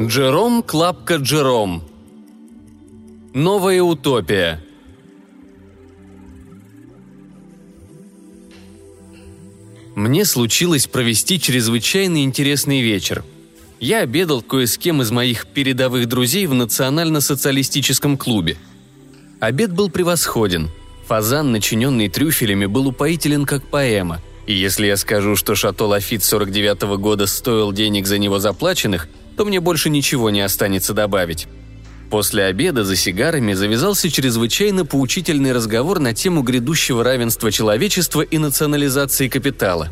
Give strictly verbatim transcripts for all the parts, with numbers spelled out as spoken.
Джером К. Джером. Новая утопия. Мне случилось провести чрезвычайно интересный вечер. Я обедал кое с кем из моих передовых друзей в национально-социалистическом клубе. Обед был превосходен. Фазан, начиненный трюфелями, был упоителен как поэма. И если я скажу, что Шато Лафит сорок девятого года стоил денег за него заплаченных, то мне больше ничего не останется добавить. После обеда за сигарами завязался чрезвычайно поучительный разговор на тему грядущего равенства человечества и национализации капитала.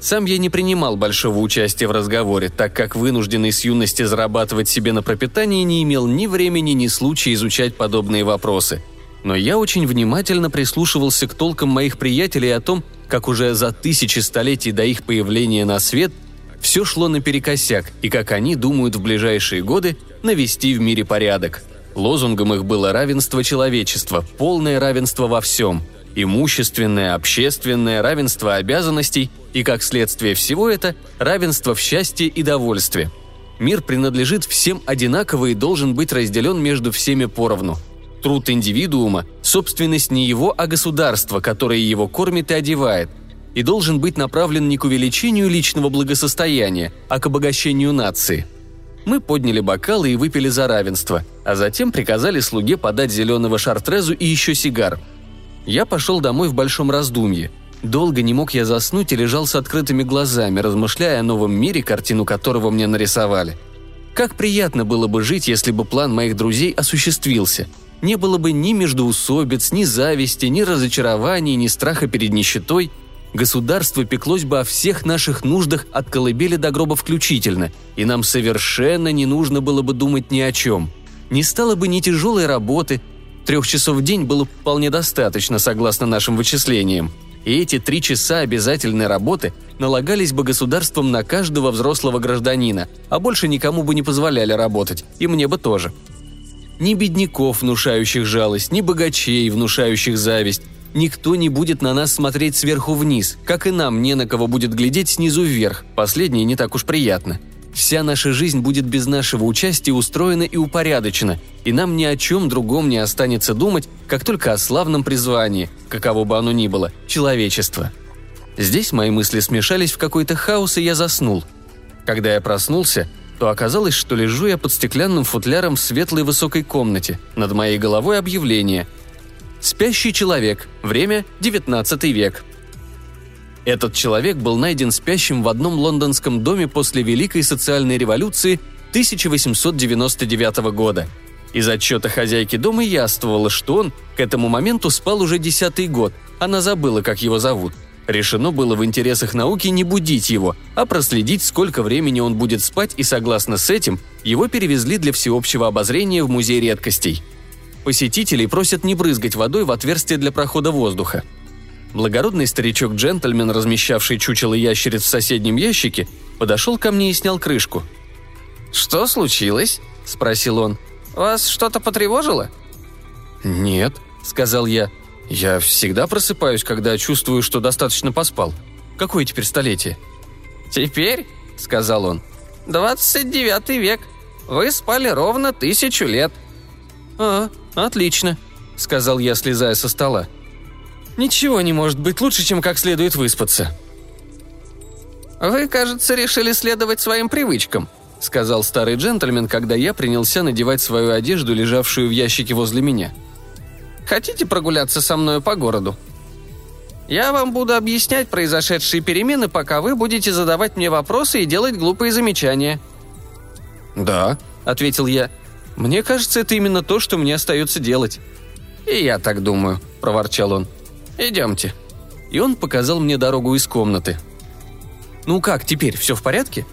Сам я не принимал большого участия в разговоре, так как вынужденный с юности зарабатывать себе на пропитание не имел ни времени, ни случая изучать подобные вопросы. Но я очень внимательно прислушивался к толкам моих приятелей о том, как уже за тысячи столетий до их появления на свет все шло наперекосяк, и как они думают в ближайшие годы навести в мире порядок. Лозунгом их было равенство человечества, полное равенство во всем, имущественное, общественное, равенство обязанностей и, как следствие всего это, равенство в счастье и довольстве. Мир принадлежит всем одинаково и должен быть разделен между всеми поровну. Труд индивидуума – собственность не его, а государства, которое его кормит и одевает, и должен быть направлен не к увеличению личного благосостояния, а к обогащению нации. Мы подняли бокалы и выпили за равенство, а затем приказали слуге подать зеленого шартрезу и еще сигар. Я пошел домой в большом раздумье. Долго не мог я заснуть и лежал с открытыми глазами, размышляя о новом мире, картину которого мне нарисовали. Как приятно было бы жить, если бы план моих друзей осуществился. Не было бы ни междоусобиц, ни зависти, ни разочарований, ни страха перед нищетой. Государство пеклось бы о всех наших нуждах от колыбели до гроба включительно, и нам совершенно не нужно было бы думать ни о чем. Не стало бы ни тяжелой работы, трех часов в день было вполне достаточно, согласно нашим вычислениям. И эти три часа обязательной работы налагались бы государством на каждого взрослого гражданина, а больше никому бы не позволяли работать, и мне бы тоже. Ни бедняков, внушающих жалость, ни богачей, внушающих зависть. Никто не будет на нас смотреть сверху вниз, как и нам не на кого будет глядеть снизу вверх, последнее не так уж приятно. Вся наша жизнь будет без нашего участия устроена и упорядочена, и нам ни о чем другом не останется думать, как только о славном призвании, каково бы оно ни было, человечества. Здесь мои мысли смешались в какой-то хаос, и я заснул. Когда я проснулся, то оказалось, что лежу я под стеклянным футляром в светлой высокой комнате, над моей головой объявление – «Спящий человек. Время – девятнадцатый век». Этот человек был найден спящим в одном лондонском доме после Великой социальной революции тысяча восемьсот девяносто девятого года. Из отчета хозяйки дома яствовало, что он к этому моменту спал уже десятый год, она забыла, как его зовут. Решено было в интересах науки не будить его, а проследить, сколько времени он будет спать, и согласно с этим его перевезли для всеобщего обозрения в музей редкостей. Посетителей просят не брызгать водой в отверстие для прохода воздуха. Благородный старичок-джентльмен, размещавший чучело ящериц в соседнем ящике, подошел ко мне и снял крышку. «Что случилось?» – спросил он. «Вас что-то потревожило?» «Нет», – сказал я. «Я всегда просыпаюсь, когда чувствую, что достаточно поспал. Какое теперь столетие?» «Теперь», – сказал он, – двадцать девятый век. Вы спали ровно тысячу лет». «А, отлично», — сказал я, слезая со стола. «Ничего не может быть лучше, чем как следует выспаться». «Вы, кажется, решили следовать своим привычкам», — сказал старый джентльмен, когда я принялся надевать свою одежду, лежавшую в ящике возле меня. «Хотите прогуляться со мною по городу? Я вам буду объяснять произошедшие перемены, пока вы будете задавать мне вопросы и делать глупые замечания». «Да», — ответил я. «Мне кажется, это именно то, что мне остается делать». «И я так думаю», – проворчал он. «Идемте». И он показал мне дорогу из комнаты. «Ну как, теперь все в порядке?»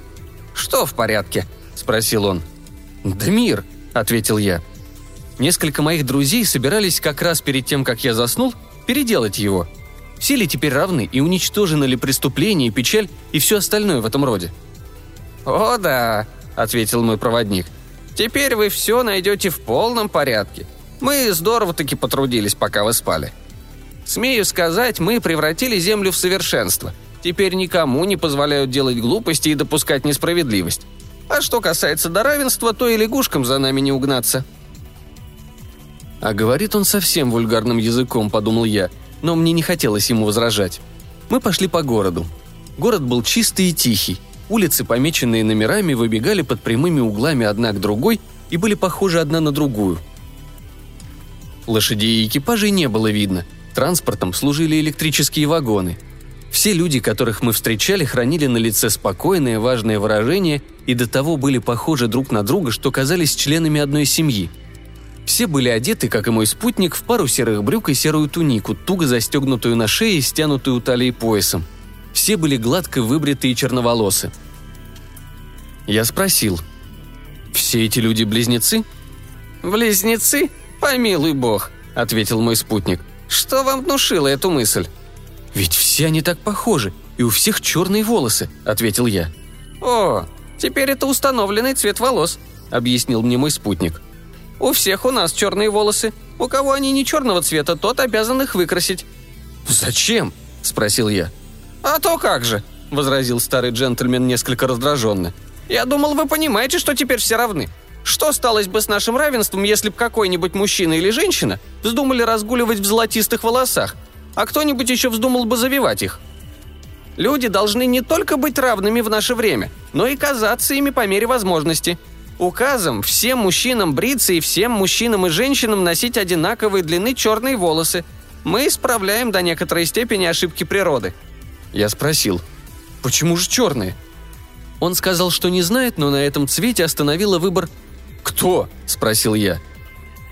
«Что в порядке?» – спросил он. «Да мир», – ответил я. Несколько моих друзей собирались как раз перед тем, как я заснул, переделать его. Все ли теперь равны и уничтожены ли преступления, печаль и все остальное в этом роде? «О да», — ответил мой проводник, — «теперь вы все найдете в полном порядке. Мы здорово-таки потрудились, пока вы спали. Смею сказать, мы превратили землю в совершенство. Теперь никому не позволяют делать глупости и допускать несправедливость. А что касается до равенства, то и лягушкам за нами не угнаться». «А говорит он совсем вульгарным языком», — подумал я, но мне не хотелось ему возражать. Мы пошли по городу. Город был чистый и тихий. Улицы, помеченные номерами, выбегали под прямыми углами одна к другой и были похожи одна на другую. Лошадей и экипажей не было видно. Транспортом служили электрические вагоны. Все люди, которых мы встречали, хранили на лице спокойное, важное выражение и до того были похожи друг на друга, что казались членами одной семьи. Все были одеты, как и мой спутник, в пару серых брюк и серую тунику, туго застегнутую на шее и стянутую у талии поясом. Все были гладко выбриты и черноволосы. Я спросил: «Все эти люди близнецы?» «Близнецы? Помилуй бог», — ответил мой спутник. «Что вам внушило эту мысль?» «Ведь все они так похожи, и у всех черные волосы», — ответил я. «О, теперь это установленный цвет волос», — объяснил мне мой спутник. «У всех у нас черные волосы. У кого они не черного цвета, тот обязан их выкрасить». «Зачем?» – спросил я. «А то как же!» – возразил старый джентльмен несколько раздраженно. «Я думал, вы понимаете, что теперь все равны. Что сталось бы с нашим равенством, если бы какой-нибудь мужчина или женщина вздумали разгуливать в золотистых волосах, а кто-нибудь еще вздумал бы завивать их? Люди должны не только быть равными в наше время, но и казаться ими по мере возможности. Указом всем мужчинам бриться и всем мужчинам и женщинам носить одинаковой длины черные волосы. Мы исправляем до некоторой степени ошибки природы». Я спросил: «Почему же черные?» Он сказал, что не знает, но на этом цвете остановило выбор. «Кто?» – спросил я.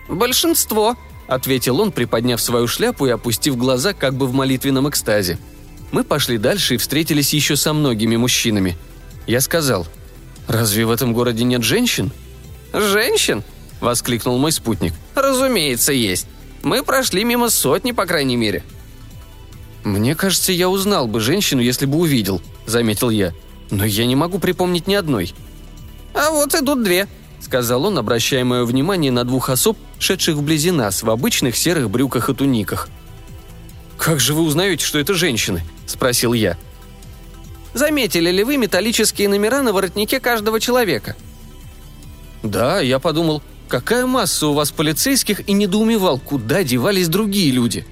«Большинство», – ответил он, приподняв свою шляпу и опустив глаза, как бы в молитвенном экстазе. Мы пошли дальше и встретились еще со многими мужчинами. Я сказал: «Разве в этом городе нет женщин?» «Женщин?» – воскликнул мой спутник. «Разумеется, есть. Мы прошли мимо сотни, по крайней мере». «Мне кажется, я узнал бы женщину, если бы увидел», – заметил я. «Но я не могу припомнить ни одной». «А вот идут две», – сказал он, обращая мое внимание на двух особ, шедших вблизи нас, в обычных серых брюках и туниках. «Как же вы узнаете, что это женщины?» – спросил я. «Заметили ли вы металлические номера на воротнике каждого человека?» «Да, я подумал, какая масса у вас полицейских, и недоумевал, куда девались другие люди».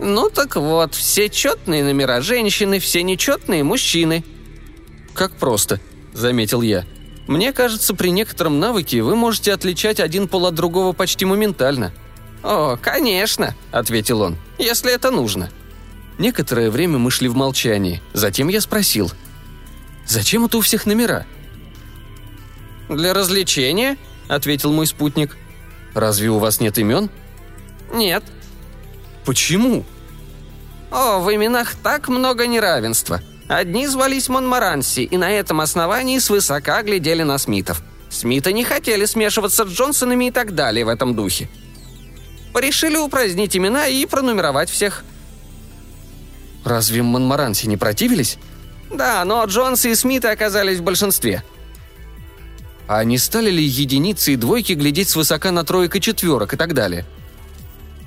«Ну так вот, все четные номера женщины, все нечетные мужчины». «Как просто», — заметил я. «Мне кажется, при некотором навыке вы можете отличать один пол от другого почти моментально». «О, конечно», — ответил он, — «если это нужно». Некоторое время мы шли в молчании. Затем я спросил: «Зачем это у всех номера?» «Для развлечения», — ответил мой спутник. «Разве у вас нет имен?» «Нет». «Почему?» «О, в именах так много неравенства. Одни звались Монморанси, и на этом основании свысока глядели на Смитов. Смиты не хотели смешиваться с Джонсонами и так далее в этом духе. Решили упразднить имена и пронумеровать всех». «Разве Монморанси не противились?» «Да, но Джонсы и Смиты оказались в большинстве». «А не стали ли единицы и двойки глядеть свысока на троек и четверок и так далее?»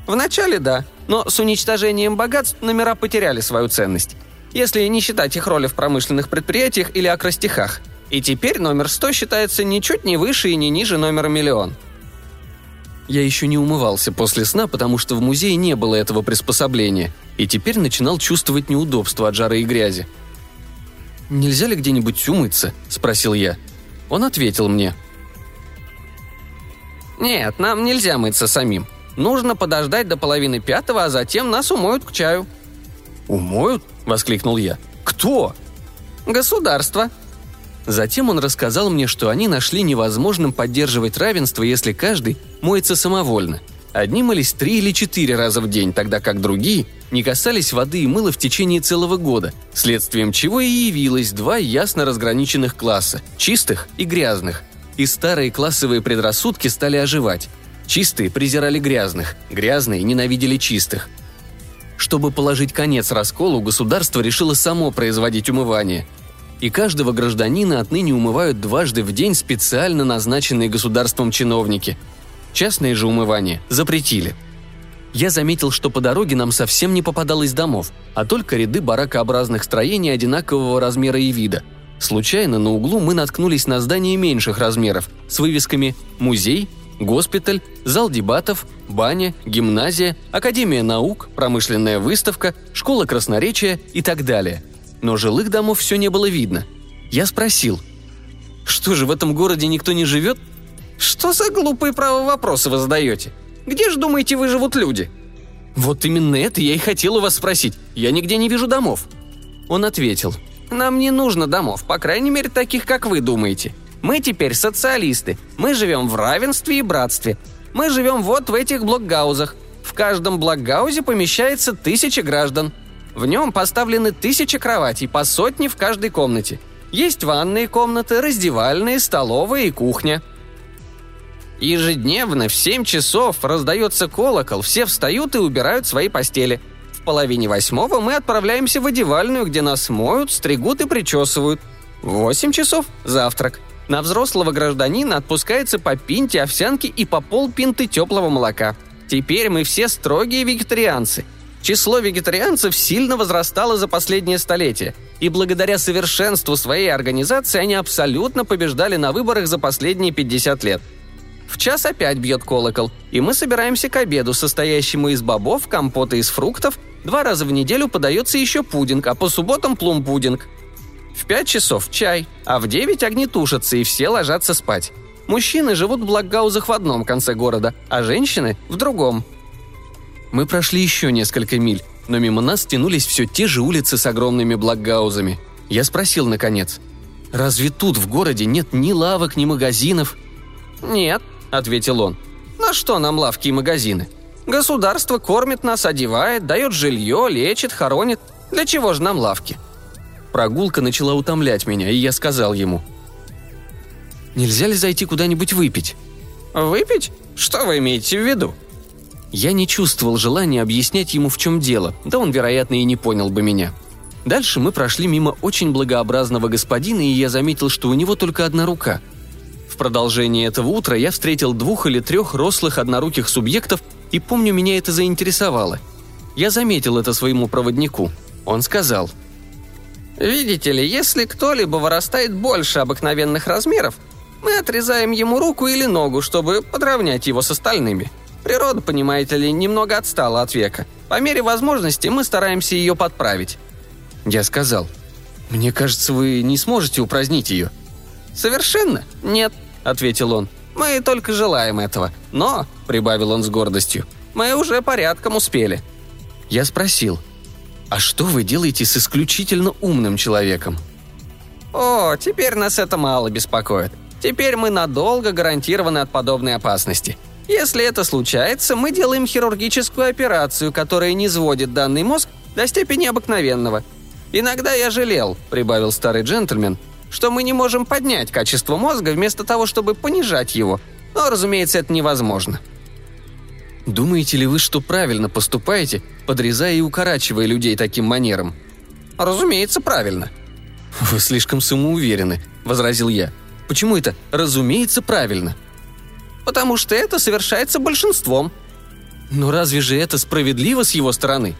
«Вначале да, но с уничтожением богатств номера потеряли свою ценность, если не считать их роли в промышленных предприятиях или акростихах. И теперь номер сто считается ничуть не выше и не ниже номера миллион». Я еще не умывался после сна, потому что в музее не было этого приспособления, и теперь начинал чувствовать неудобство от жары и грязи. «Нельзя ли где-нибудь умыться?» – спросил я. Он ответил мне: «Нет, нам нельзя мыться самим. Нужно подождать до половины пятого, а затем нас умоют к чаю». «Умоют?» – воскликнул я. «Кто?» «Государство». Затем он рассказал мне, что они нашли невозможным поддерживать равенство, если каждый моется самовольно. Одни мылись три или четыре раза в день, тогда как другие не касались воды и мыла в течение целого года, следствием чего и явилось два ясно разграниченных класса – чистых и грязных. И старые классовые предрассудки стали оживать. Чистые презирали грязных, грязные ненавидели чистых. Чтобы положить конец расколу, государство решило само производить умывание. И каждого гражданина отныне умывают дважды в день специально назначенные государством чиновники. Частные же умывания запретили. Я заметил, что по дороге нам совсем не попадалось домов, а только ряды баракообразных строений одинакового размера и вида. Случайно на углу мы наткнулись на здания меньших размеров с вывесками «Музей», «Госпиталь», «Зал дебатов», «Баня», «Гимназия», «Академия наук», «Промышленная выставка», «Школа красноречия» и так далее. Но жилых домов все не было видно. Я спросил: «Что же, в этом городе никто не живет?» «Что за глупые право вопросы вы задаете? Где же, думаете, вы живут люди?» «Вот именно это я и хотел у вас спросить. Я нигде не вижу домов». Он ответил: «Нам не нужно домов, по крайней мере, таких, как вы думаете. Мы теперь социалисты. Мы живем в равенстве и братстве. Мы живем вот в этих блокгаузах. В каждом блокгаузе помещается тысяча граждан. В нем поставлены тысячи кроватей, по сотне в каждой комнате. Есть ванные комнаты, раздевальные, столовая и кухня. Ежедневно в семь часов раздается колокол, все встают и убирают свои постели. В половине восьмого мы отправляемся в одевальную, где нас моют, стригут и причесывают. В восемь часов завтрак. На взрослого гражданина отпускается по пинте овсянки и по полпинты теплого молока. Теперь мы все строгие вегетарианцы. Число вегетарианцев сильно возрастало за последнее столетие, и благодаря совершенству своей организации они абсолютно побеждали на выборах за последние пятьдесят лет. В час опять бьет колокол, и мы собираемся к обеду, состоящему из бобов, компота из фруктов. Два раза в неделю подается еще пудинг, а по субботам плум-пудинг. В пять часов чай, а в девять огни тушатся, и все ложатся спать. Мужчины живут в блокгаузах в одном конце города, а женщины – в другом». Мы прошли еще несколько миль, но мимо нас тянулись все те же улицы с огромными блокгаузами. Я спросил наконец: «Разве тут в городе нет ни лавок, ни магазинов?» «Нет», – ответил он. «На что нам лавки и магазины? Государство кормит нас, одевает, дает жилье, лечит, хоронит. Для чего же нам лавки?» Прогулка начала утомлять меня, и я сказал ему: «Нельзя ли зайти куда-нибудь выпить?» «Выпить? Что вы имеете в виду?» Я не чувствовал желания объяснять ему, в чем дело, да он, вероятно, и не понял бы меня. Дальше мы прошли мимо очень благообразного господина, и я заметил, что у него только одна рука. В продолжении этого утра я встретил двух или трех рослых одноруких субъектов, и, помню, меня это заинтересовало. Я заметил это своему проводнику. Он сказал: «Видите ли, если кто-либо вырастает больше обыкновенных размеров, мы отрезаем ему руку или ногу, чтобы подровнять его с остальными. Природа, понимаете ли, немного отстала от века. По мере возможности мы стараемся ее подправить». Я сказал: «Мне кажется, вы не сможете упразднить ее». «Совершенно нет», — ответил он. «Мы только желаем этого. Но», — прибавил он с гордостью, — «мы уже порядком успели». Я спросил: «А что вы делаете с исключительно умным человеком?» «О, теперь нас это мало беспокоит. Теперь мы надолго гарантированы от подобной опасности. Если это случается, мы делаем хирургическую операцию, которая низводит данный мозг до степени обыкновенного. Иногда я жалел, — прибавил старый джентльмен, — что мы не можем поднять качество мозга вместо того, чтобы понижать его. Но, разумеется, это невозможно». «Думаете ли вы, что правильно поступаете, подрезая и укорачивая людей таким манером?» «Разумеется, правильно». «Вы слишком самоуверены», — возразил я. «Почему это «разумеется, правильно»?» «Потому что это совершается большинством». «Но разве же это справедливо с его стороны?»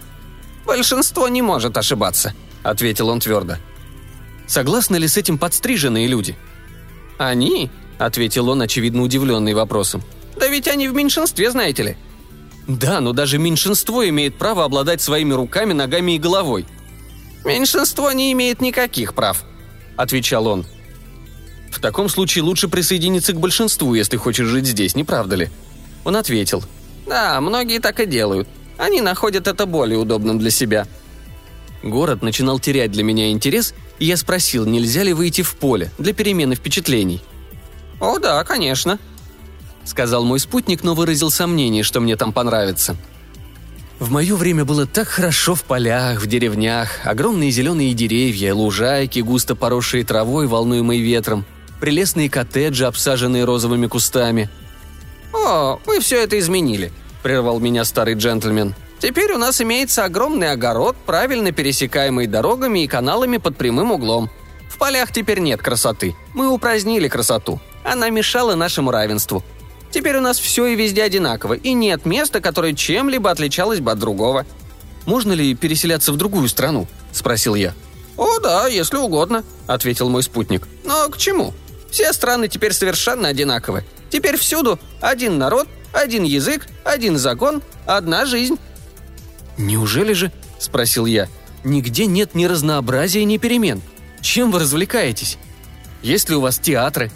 «Большинство не может ошибаться», — ответил он твердо. «Согласны ли с этим подстриженные люди?» «Они?» — ответил он, очевидно удивленный вопросом. «Да ведь они в меньшинстве, знаете ли». «Да, но даже меньшинство имеет право обладать своими руками, ногами и головой». «Меньшинство не имеет никаких прав», — отвечал он. «В таком случае лучше присоединиться к большинству, если хочешь жить здесь, не правда ли?» Он ответил: «Да, многие так и делают. Они находят это более удобным для себя». Город начинал терять для меня интерес, и я спросил, нельзя ли выйти в поле для перемены впечатлений. «О, да, конечно», — сказал мой спутник, но выразил сомнение, что мне там понравится. «В мое время было так хорошо в полях, в деревнях. Огромные зеленые деревья, лужайки, густо поросшие травой, волнуемой ветром. Прелестные коттеджи, обсаженные розовыми кустами». «О, вы все это изменили», — прервал меня старый джентльмен. Теперь у нас имеется огромный огород, правильно пересекаемый дорогами и каналами под прямым углом. В полях теперь нет красоты. Мы упразднили красоту. Она мешала нашему равенству. Теперь у нас все и везде одинаково, и нет места, которое чем-либо отличалось бы от другого». «Можно ли переселяться в другую страну?» – спросил я. «О да, если угодно», – ответил мой спутник. «Но к чему? Все страны теперь совершенно одинаковы. Теперь всюду один народ, один язык, один закон, одна жизнь». «Неужели же?» – спросил я. «Нигде нет ни разнообразия, ни перемен. Чем вы развлекаетесь? Есть ли у вас театры?»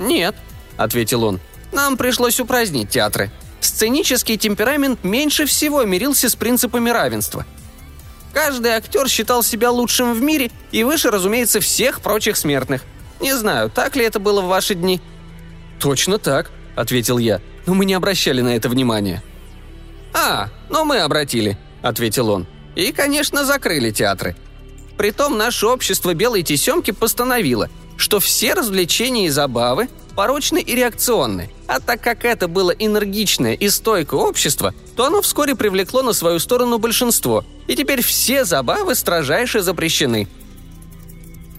«Нет», – ответил он. «Нам пришлось упразднить театры. Сценический темперамент меньше всего мирился с принципами равенства. Каждый актер считал себя лучшим в мире и выше, разумеется, всех прочих смертных. Не знаю, так ли это было в ваши дни?» «Точно так», — ответил я, — «но мы не обращали на это внимания». «А, но мы обратили», — ответил он. «И, конечно, закрыли театры. Притом наше общество «Белые тесемки» постановило, что все развлечения и забавы порочны и реакционны, а так как это было энергичное и стойкое общество, то оно вскоре привлекло на свою сторону большинство, и теперь все забавы строжайше запрещены».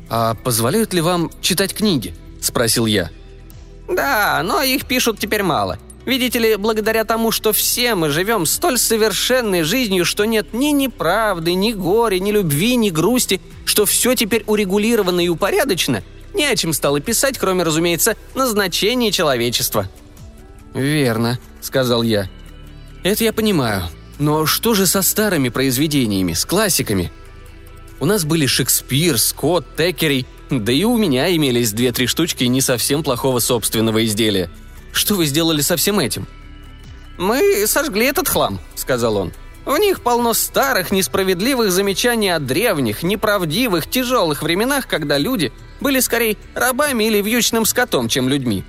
«А позволяют ли вам читать книги?» – спросил я. «Да, но их пишут теперь мало. Видите ли, благодаря тому, что все мы живем столь совершенной жизнью, что нет ни неправды, ни горя, ни любви, ни грусти, что все теперь урегулировано и упорядочено, не о чем стало писать, кроме, разумеется, назначения человечества». «Верно», — сказал я. «Это я понимаю. Но что же со старыми произведениями, с классиками? У нас были Шекспир, Скотт, Теккерей, да и у меня имелись две-три штучки не совсем плохого собственного изделия. Что вы сделали со всем этим?» «Мы сожгли этот хлам», — сказал он. «В них полно старых, несправедливых замечаний о древних, неправдивых, тяжелых временах, когда люди были скорее рабами или вьючным скотом, чем людьми».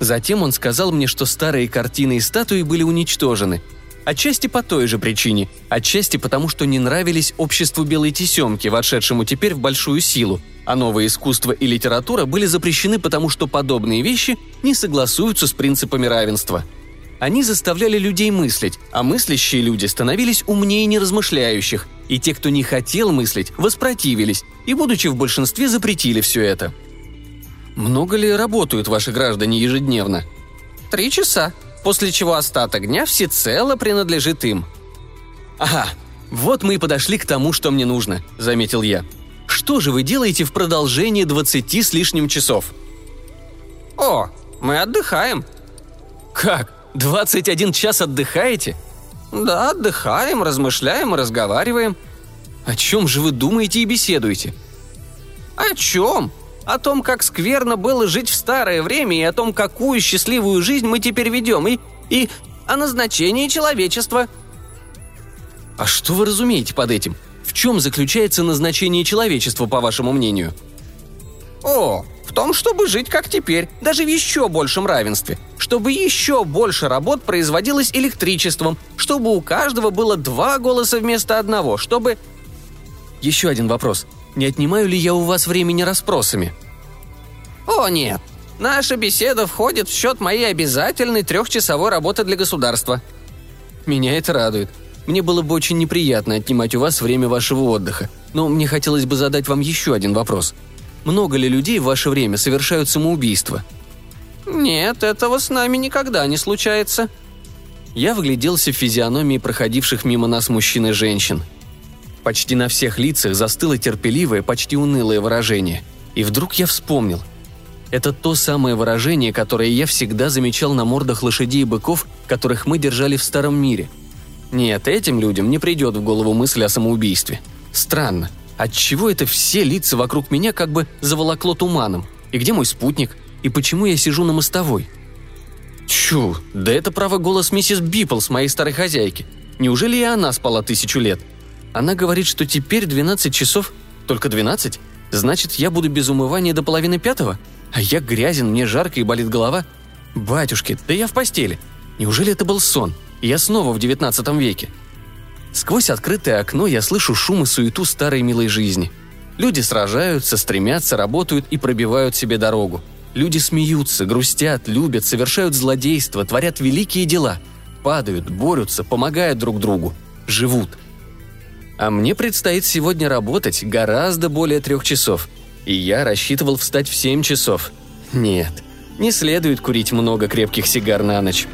Затем он сказал мне, что старые картины и статуи были уничтожены. Отчасти по той же причине, отчасти потому, что не нравились обществу «Белой тесемки», вошедшему теперь в большую силу, а новое искусство и литература были запрещены, потому что подобные вещи не согласуются с принципами равенства. Они заставляли людей мыслить, а мыслящие люди становились умнее неразмышляющих, и те, кто не хотел мыслить, воспротивились, и, будучи в большинстве, запретили все это. «Много ли работают ваши граждане ежедневно?» «Три часа, после чего остаток дня всецело принадлежит им». «Ага, вот мы и подошли к тому, что мне нужно», — заметил я. «Что же вы делаете в продолжении двадцати с лишним часов?» «О, мы отдыхаем». «Как? Двадцать один час отдыхаете?» «Да, отдыхаем, размышляем и разговариваем». «О чем же вы думаете и беседуете?» «О чем? О том, как скверно было жить в старое время, и о том, какую счастливую жизнь мы теперь ведем, и, и о назначении человечества». «А что вы разумеете под этим? В чем заключается назначение человечества, по вашему мнению?» «О, в том, чтобы жить как теперь, даже в еще большем равенстве, чтобы еще больше работ производилось электричеством, чтобы у каждого было два голоса вместо одного, чтобы...» «Еще один вопрос. Не отнимаю ли я у вас времени расспросами?» «О, нет. Наша беседа входит в счет моей обязательной трехчасовой работы для государства». «Меня это радует. Мне было бы очень неприятно отнимать у вас время вашего отдыха, но мне хотелось бы задать вам еще один вопрос. Много ли людей в ваше время совершают самоубийство?» «Нет, этого с нами никогда не случается». Я вгляделся в физиономии проходивших мимо нас мужчин и женщин. Почти на всех лицах застыло терпеливое, почти унылое выражение. И вдруг я вспомнил. Это то самое выражение, которое я всегда замечал на мордах лошадей и быков, которых мы держали в старом мире. Нет, этим людям не придет в голову мысль о самоубийстве. Странно, отчего это все лица вокруг меня как бы заволокло туманом? И где мой спутник? И почему я сижу на мостовой? Чу, да это, право, голос миссис Биплс, моей старой хозяйки. Неужели и она спала тысячу лет? Она говорит, что теперь двенадцать часов, только двенадцать? Значит, я буду без умывания до половины пятого? А я грязен, мне жарко и болит голова. Батюшки, да я в постели. Неужели это был сон? Я снова в девятнадцатом веке. Сквозь открытое окно я слышу шум и суету старой милой жизни. Люди сражаются, стремятся, работают и пробивают себе дорогу. Люди смеются, грустят, любят, совершают злодейства, творят великие дела. Падают, борются, помогают друг другу. живут. А мне предстоит сегодня работать гораздо более трех часов, и я рассчитывал встать в семь часов. Нет, не следует курить много крепких сигар на ночь.